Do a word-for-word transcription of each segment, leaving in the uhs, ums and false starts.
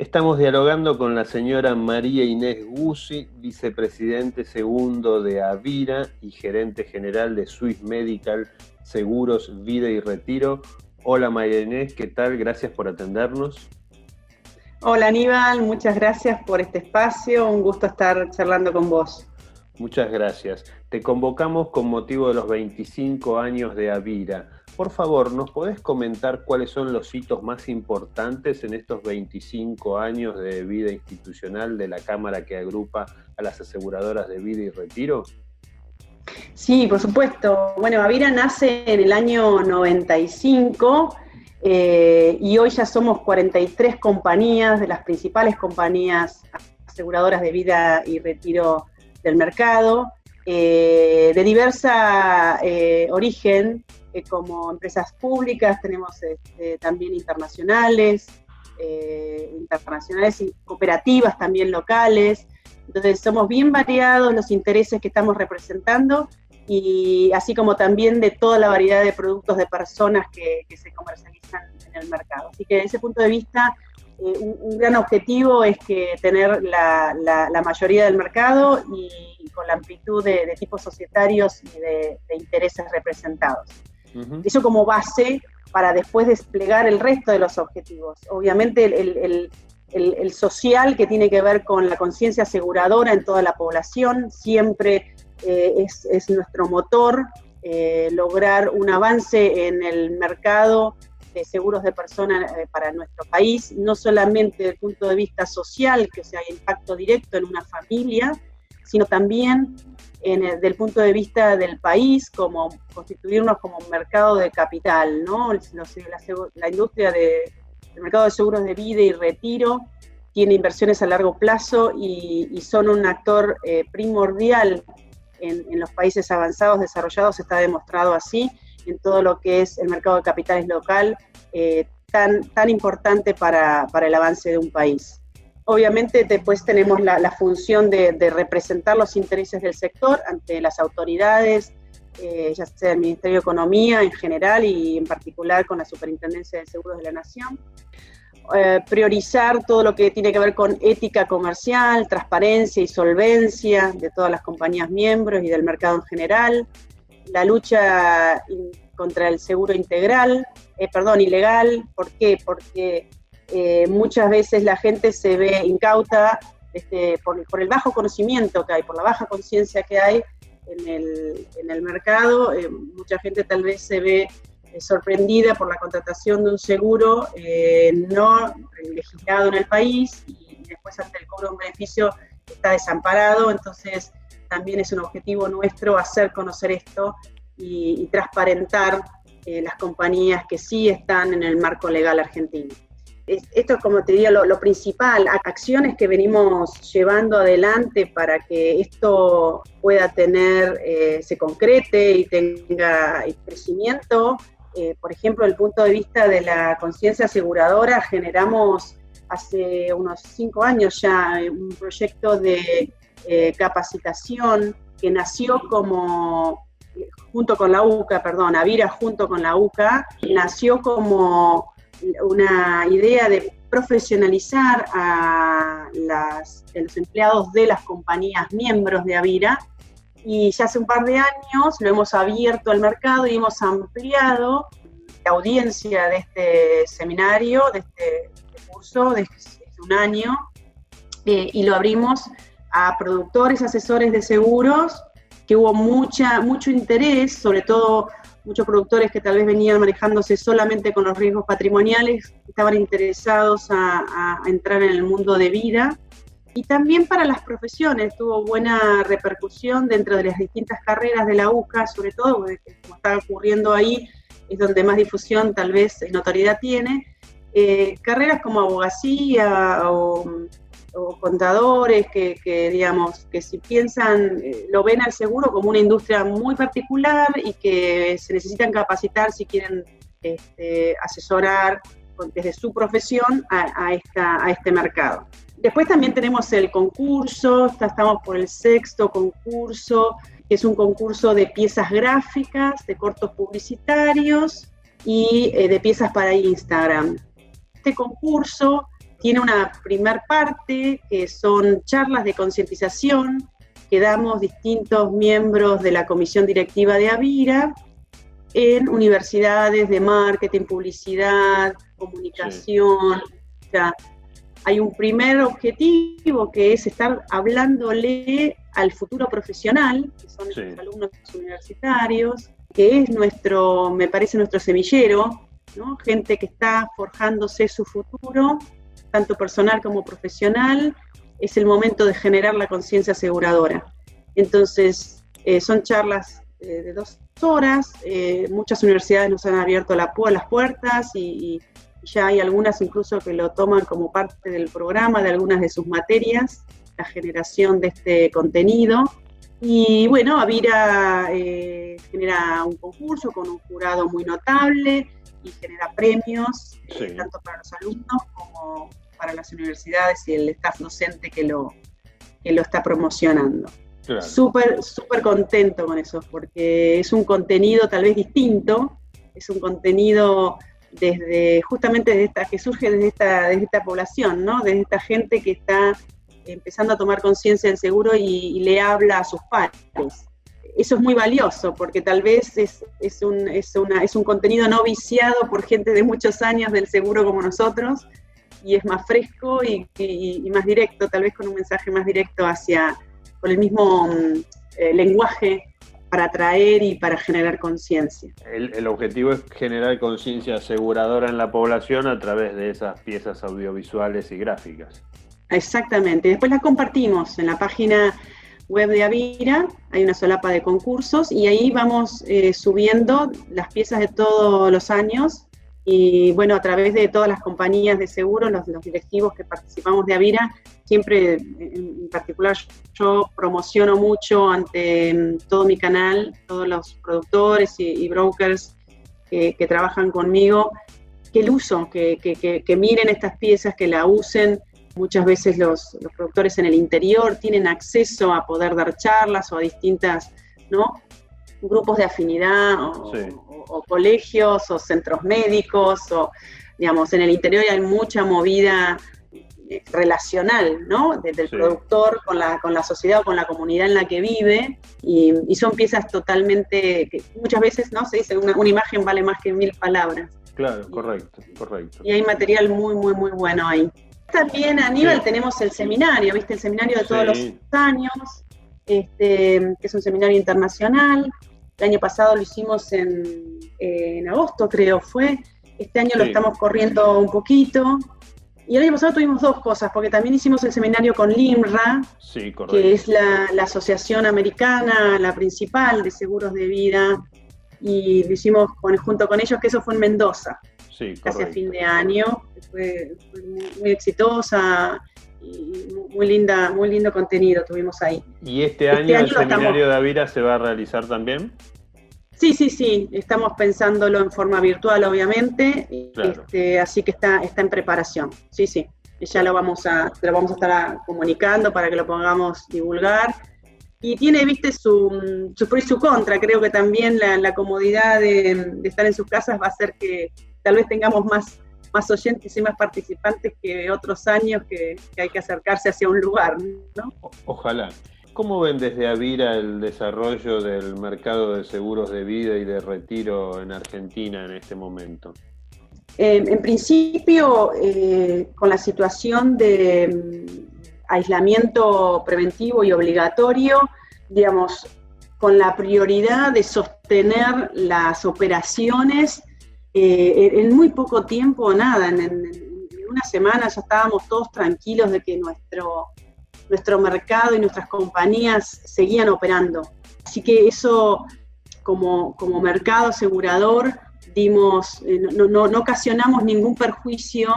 Estamos dialogando con la señora María Inés Guzzi, vicepresidente segundo de Avira y gerente general de Swiss Medical Seguros Vida y Retiro. Hola María Inés, ¿qué tal? Gracias por atendernos. Hola Aníbal, muchas gracias por este espacio, un gusto estar charlando con vos. Muchas gracias. Te convocamos con motivo de los veinticinco años de Avira. Por favor, ¿nos podés comentar cuáles son los hitos más importantes en estos veinticinco años de vida institucional de la Cámara que agrupa a las aseguradoras de vida y retiro? Sí, por supuesto. Bueno, Avira nace en el año noventa y cinco eh, y hoy ya somos cuarenta y tres compañías, de las principales compañías aseguradoras de vida y retiro del mercado, eh, de diversa eh, origen. Eh, como empresas públicas, tenemos eh, eh, también internacionales, eh, internacionales y cooperativas también locales. Entonces somos bien variados los intereses que estamos representando y así como también de toda la variedad de productos de personas que, que se comercializan en el mercado. Así que desde ese punto de vista, eh, un, un gran objetivo es que tener la, la, la mayoría del mercado y, y con la amplitud de, de tipos societarios y de, de intereses representados. Eso como base para después desplegar el resto de los objetivos. Obviamente el, el, el, el social, que tiene que ver con la conciencia aseguradora en toda la población, siempre eh, es, es nuestro motor, eh, lograr un avance en el mercado de seguros de personas eh, para nuestro país, no solamente desde el punto de vista social, que sea impacto directo en una familia, sino también desde el punto de vista del país, como constituirnos como un mercado de capital, ¿no? La, la, la industria de, del mercado de seguros de vida y retiro tiene inversiones a largo plazo y, y son un actor eh, primordial en, en los países avanzados, desarrollados, está demostrado así, en todo lo que es el mercado de capitales local, eh, tan, tan importante para, para el avance de un país. Obviamente después tenemos la, la función de, de representar los intereses del sector ante las autoridades, eh, ya sea el Ministerio de Economía en general y en particular con la Superintendencia de Seguros de la Nación. Eh, priorizar todo lo que tiene que ver con ética comercial, transparencia y solvencia de todas las compañías miembros y del mercado en general. La lucha in, contra el seguro integral, eh, perdón, ilegal. ¿Por qué? Porque Eh, muchas veces la gente se ve incauta este, por, por el bajo conocimiento que hay, por la baja conciencia que hay en el, en el mercado. Eh, mucha gente tal vez se ve eh, sorprendida por la contratación de un seguro eh, no legislado en el país y, y después ante el cobro de un beneficio está desamparado. Entonces también es un objetivo nuestro hacer conocer esto y, y transparentar eh, las compañías que sí están en el marco legal argentino. Esto es, como te digo, lo, lo principal, acciones que venimos llevando adelante para que esto pueda tener, eh, se concrete y tenga crecimiento. Eh, por ejemplo, desde el punto de vista de la conciencia aseguradora, generamos hace unos cinco años ya un proyecto de eh, capacitación que nació como... junto con la UCA, perdón, Avira junto con la UCA, nació como una idea de profesionalizar a, las, a los empleados de las compañías miembros de Avira, y ya hace un par de años lo hemos abierto al mercado y hemos ampliado la audiencia de este seminario, de este, de este curso, de, este, de un año, eh, y lo abrimos a productores, asesores de seguros, que hubo mucha, mucho interés, sobre todo muchos productores que tal vez venían manejándose solamente con los riesgos patrimoniales, estaban interesados a, a entrar en el mundo de vida. Y también para las profesiones, tuvo buena repercusión dentro de las distintas carreras de la UCA, sobre todo, porque como está ocurriendo ahí, es donde más difusión tal vez y notoriedad tiene. Eh, carreras como abogacía o... o contadores que, que, digamos, que si piensan, eh, lo ven al seguro como una industria muy particular y que se necesitan capacitar si quieren este, asesorar desde su profesión a, a, esta, a este mercado. Después también tenemos el concurso, estamos por el sexto concurso, que es un concurso de piezas gráficas, de cortos publicitarios y eh, de piezas para Instagram. Este concurso tiene una primer parte que son charlas de concientización que damos distintos miembros de la comisión directiva de Avira en universidades de marketing, publicidad, comunicación. Sí. O sea, hay un primer objetivo que es estar hablándole al futuro profesional, que son sí. los alumnos universitarios, que es nuestro, me parece, nuestro semillero, ¿no? Gente que está forjándose su futuro, tanto personal como profesional. Es el momento de generar la conciencia aseguradora. Entonces, eh, son charlas eh, de dos horas, eh, muchas universidades nos han abierto la pu- las puertas y, y ya hay algunas incluso que lo toman como parte del programa, de algunas de sus materias, la generación de este contenido. Y bueno, Avira eh, genera un concurso con un jurado muy notable y genera premios, sí. eh, tanto para los alumnos como para las universidades y el staff docente que lo, que lo está promocionando. Claro. Súper, súper contento con eso, porque es un contenido tal vez distinto, es un contenido desde justamente desde esta, que surge desde esta, desde esta población, ¿no? Desde esta gente que está empezando a tomar conciencia del seguro y, y le habla a sus padres. Eso es muy valioso, porque tal vez es, es, un, es, una, es un contenido no viciado por gente de muchos años del seguro como nosotros, y es más fresco y, y, y más directo, tal vez con un mensaje más directo hacia, con el mismo eh, lenguaje para atraer y para generar conciencia. El, el objetivo es generar conciencia aseguradora en la población a través de esas piezas audiovisuales y gráficas. Exactamente, después las compartimos en la página web de Avira, hay una solapa de concursos y ahí vamos eh, subiendo las piezas de todos los años y bueno, a través de todas las compañías de seguros, los, los directivos que participamos de Avira, siempre en particular yo promociono mucho ante todo mi canal, todos los productores y, y brokers que, que trabajan conmigo, que el uso, que, que, que, que miren estas piezas, que la usen. Muchas veces los, los productores en el interior tienen acceso a poder dar charlas o a distintas, ¿no?, grupos de afinidad o, sí. o, o colegios o centros médicos o, digamos, en el interior hay mucha movida relacional, ¿no?, desde el sí. productor con la, con la sociedad o con la comunidad en la que vive y, y son piezas totalmente, que muchas veces, ¿no?, se dice una, una imagen vale más que mil palabras. Claro, y, correcto, correcto. Y hay material muy, muy, muy bueno ahí. También, Aníbal, sí. tenemos el seminario, ¿viste? El seminario de todos sí. los años, este, que es un seminario internacional. El año pasado lo hicimos en, en agosto, creo, fue. Este año sí. lo estamos corriendo un poquito. Y el año pasado tuvimos dos cosas, porque también hicimos el seminario con LIMRA, sí, que es la, la asociación americana, la principal de seguros de vida, y lo hicimos con, junto con ellos, que eso fue en Mendoza. Sí, casi a fin de año, fue, fue muy, muy exitosa y muy linda, muy lindo contenido tuvimos ahí. ¿Y este año, este año el seminario estamos... de Avira se va a realizar también? Sí, sí, sí, estamos pensándolo en forma virtual obviamente, claro. este, así que está, está en preparación, sí, sí, ya lo vamos a, lo vamos a estar comunicando para que lo pongamos divulgar. Y tiene, viste, su, su pro y su contra, creo que también la, la comodidad de, de estar en sus casas va a hacer que tal vez tengamos más, más oyentes y más participantes que otros años que, que hay que acercarse hacia un lugar, ¿no? Ojalá. ¿Cómo ven desde Avira el desarrollo del mercado de seguros de vida y de retiro en Argentina en este momento? Eh, en principio, eh, con la situación de aislamiento preventivo y obligatorio, digamos, con la prioridad de sostener las operaciones eh, en muy poco tiempo o nada, en, en, en una semana ya estábamos todos tranquilos de que nuestro, nuestro mercado y nuestras compañías seguían operando. Así que eso, como, como mercado asegurador, dimos, eh, no, no, no ocasionamos ningún perjuicio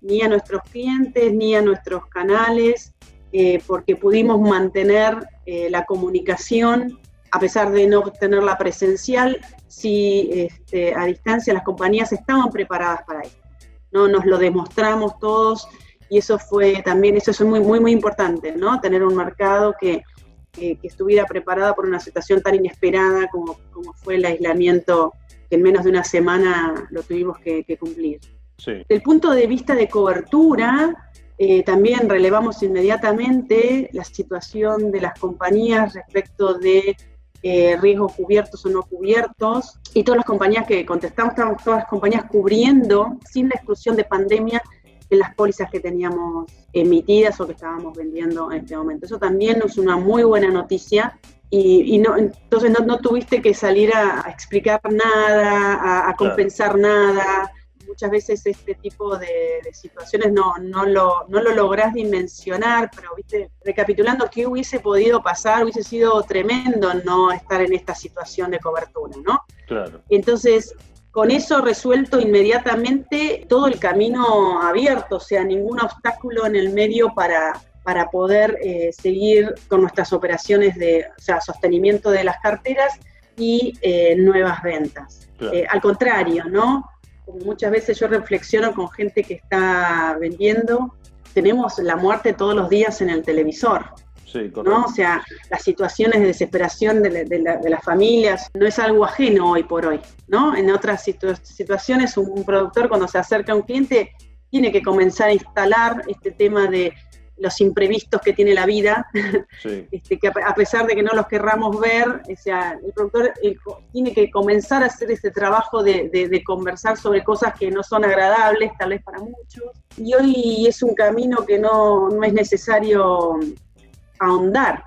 ni a nuestros clientes, ni a nuestros canales, eh, porque pudimos mantener eh, la comunicación, a pesar de no tenerla presencial, si este, a distancia las compañías estaban preparadas para esto, ¿no? Nos lo demostramos todos, y eso fue también, eso es muy, muy, muy importante, ¿no? Tener un mercado que, que, que estuviera preparado por una situación tan inesperada como, como fue el aislamiento, que en menos de una semana lo tuvimos que, que cumplir. Sí. Desde el punto de vista de cobertura, eh, también relevamos inmediatamente la situación de las compañías respecto de eh, riesgos cubiertos o no cubiertos, y todas las compañías que contestamos, estábamos todas las compañías cubriendo, sin la exclusión de pandemia, en las pólizas que teníamos emitidas o que estábamos vendiendo en este momento. Eso también es una muy buena noticia, y, y no, entonces no, no tuviste que salir a, a explicar nada, a, a compensar claro. nada. Muchas veces este tipo de, de situaciones no, no, lo, no lo lográs dimensionar, pero viste, recapitulando, ¿qué hubiese podido pasar? Hubiese sido tremendo no estar en esta situación de cobertura, ¿no? Claro. Entonces, con eso resuelto inmediatamente todo el camino abierto, o sea, ningún obstáculo en el medio para, para poder eh, seguir con nuestras operaciones de, o sea, sostenimiento de las carteras y eh, nuevas ventas. Claro. Eh, al contrario, ¿no? Como muchas veces yo reflexiono con gente que está vendiendo, tenemos la muerte todos los días en el televisor. Sí, correcto. ¿No? O sea, las situaciones de desesperación de, la, de, la, de las familias no es algo ajeno hoy por hoy, ¿no? En otras situ situaciones, un, un productor cuando se acerca a un cliente tiene que comenzar a instalar este tema de los imprevistos que tiene la vida, sí. este, que a, a pesar de que no los querramos ver, o sea, el productor el, tiene que comenzar a hacer ese trabajo de, de, de conversar sobre cosas que no son agradables, tal vez para muchos, y hoy es un camino que no, no es necesario ahondar.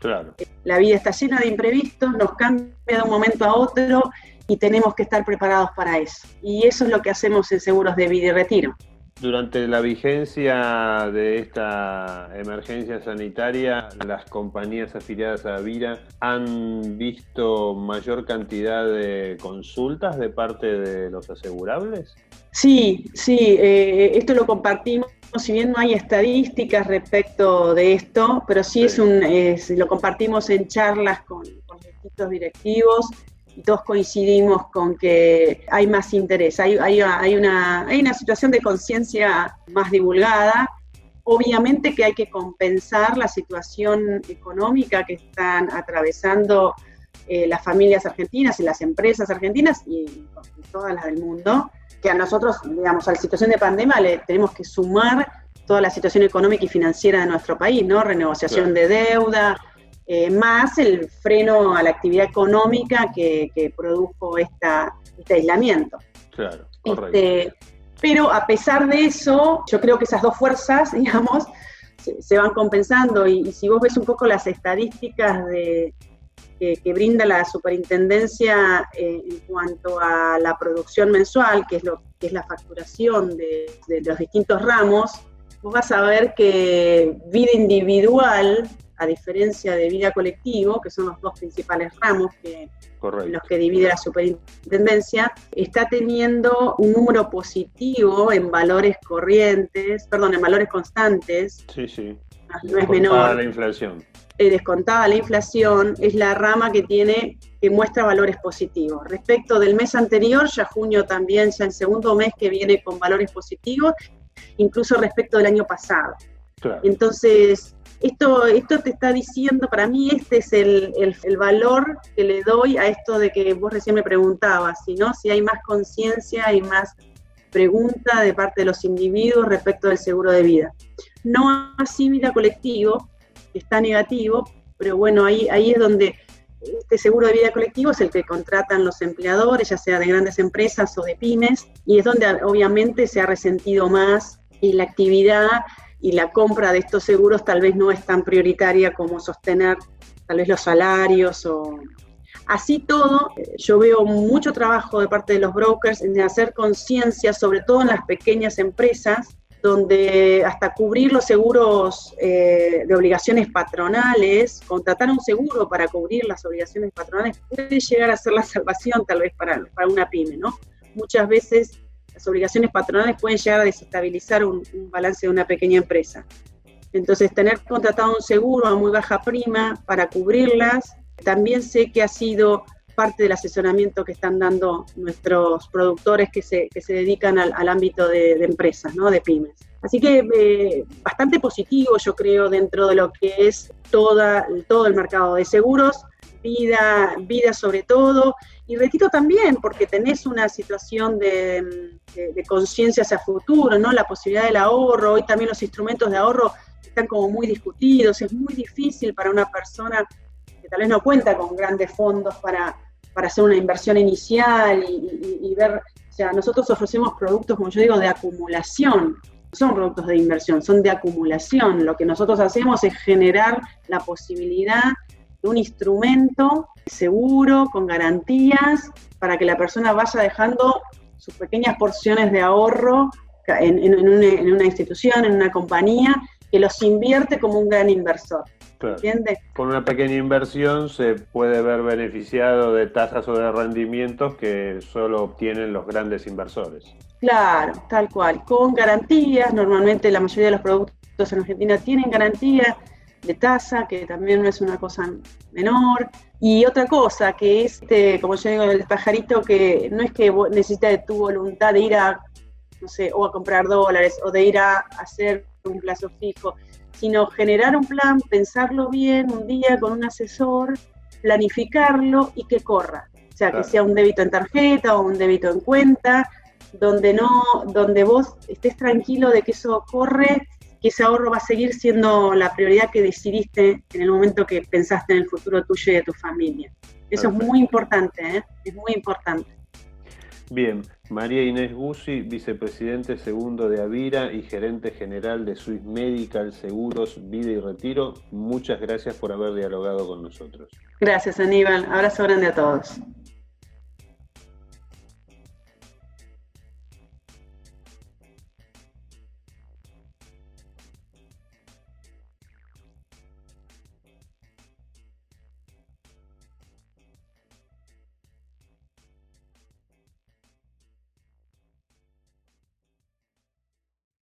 Claro. La vida está llena de imprevistos, nos cambia de un momento a otro y tenemos que estar preparados para eso. Y eso es lo que hacemos en Seguros de Vida y Retiro. Durante la vigencia de esta emergencia sanitaria, las compañías afiliadas a Avira han visto mayor cantidad de consultas de parte de los asegurables. Sí, sí, eh, esto lo compartimos. Si bien no hay estadísticas respecto de esto, pero sí es un es, lo compartimos en charlas con, con distintos directivos y todos coincidimos con que hay más interés, hay, hay, hay, una, hay una situación de conciencia más divulgada. Obviamente que hay que compensar la situación económica que están atravesando eh, las familias argentinas y las empresas argentinas y, y todas las del mundo, que a nosotros, digamos, a la situación de pandemia le tenemos que sumar toda la situación económica y financiera de nuestro país, ¿no? Renegociación claro. de deuda, eh, más el freno a la actividad económica que, que produjo esta, este aislamiento. Claro, correcto. Este, pero a pesar de eso, yo creo que esas dos fuerzas, digamos, se, se van compensando, y, y si vos ves un poco las estadísticas de... Que, que brinda la superintendencia eh, en cuanto a la producción mensual, que es lo que es la facturación de, de, de los distintos ramos, vos vas a ver que vida individual, a diferencia de vida colectivo, que son los dos principales ramos que, los que divide la superintendencia, está teniendo un número positivo en valores corrientes, perdón, en valores constantes. Sí, sí. No es menor. La inflación. Descontada la inflación, es la rama que tiene, que muestra valores positivos. Respecto del mes anterior, ya junio también, ya el segundo mes que viene con valores positivos, incluso respecto del año pasado. Claro. Entonces, esto, esto te está diciendo, para mí este es el, el, el valor que le doy a esto de que vos recién me preguntabas, ¿sí, no? Si hay más conciencia y más pregunta de parte de los individuos respecto del seguro de vida. No así vida colectivo, está negativo, pero bueno, ahí, ahí es donde este seguro de vida colectivo es el que contratan los empleadores, ya sea de grandes empresas o de pymes, y es donde obviamente se ha resentido más, y la actividad y la compra de estos seguros tal vez no es tan prioritaria como sostener tal vez los salarios o... Así todo, yo veo mucho trabajo de parte de los brokers en hacer conciencia, sobre todo en las pequeñas empresas, donde hasta cubrir los seguros eh, de obligaciones patronales, contratar un seguro para cubrir las obligaciones patronales, puede llegar a ser la salvación tal vez para, para una pyme, ¿no? Muchas veces las obligaciones patronales pueden llegar a desestabilizar un, un balance de una pequeña empresa. Entonces, tener contratado un seguro a muy baja prima para cubrirlas, también sé que ha sido parte del asesoramiento que están dando nuestros productores que se, que se dedican al, al ámbito de, de empresas, ¿no? De pymes. Así que eh, bastante positivo, yo creo, dentro de lo que es toda, todo el mercado de seguros. vida, vida sobre todo, y retiro también, porque tenés una situación de, de, de conciencia hacia futuro, ¿no? La posibilidad del ahorro, hoy también los instrumentos de ahorro están como muy discutidos, es muy difícil para una persona que tal vez no cuenta con grandes fondos para, para hacer una inversión inicial y, y, y ver, o sea, nosotros ofrecemos productos, como yo digo, de acumulación, no son productos de inversión, son de acumulación, lo que nosotros hacemos es generar la posibilidad de un instrumento seguro, con garantías, para que la persona vaya dejando sus pequeñas porciones de ahorro en, en, en, una, en una institución, en una compañía, que los invierte como un gran inversor. Claro. ¿Entiendes? Con una pequeña inversión se puede ver beneficiado de tasas o de rendimientos que solo obtienen los grandes inversores. Claro, tal cual, con garantías, normalmente la mayoría de los productos en Argentina tienen garantías de tasa, que también no es una cosa menor, y otra cosa que es, este, como yo digo, el pajarito, que no es que necesita de tu voluntad de ir a, no sé, o a comprar dólares, o de ir a hacer un plazo fijo, sino generar un plan, pensarlo bien, un día con un asesor, planificarlo y que corra. O sea, claro, que sea un débito en tarjeta o un débito en cuenta, donde no, donde vos estés tranquilo de que eso corre, que ese ahorro va a seguir siendo la prioridad que decidiste en el momento que pensaste en el futuro tuyo y de tu familia. Eso Perfecto. Es muy importante, ¿eh? Es muy importante. Bien, María Inés Guzzi, vicepresidente segundo de Avira y gerente general de Swiss Medical Seguros Vida y Retiro, muchas gracias por haber dialogado con nosotros. Gracias, Aníbal. Abrazo grande a todos.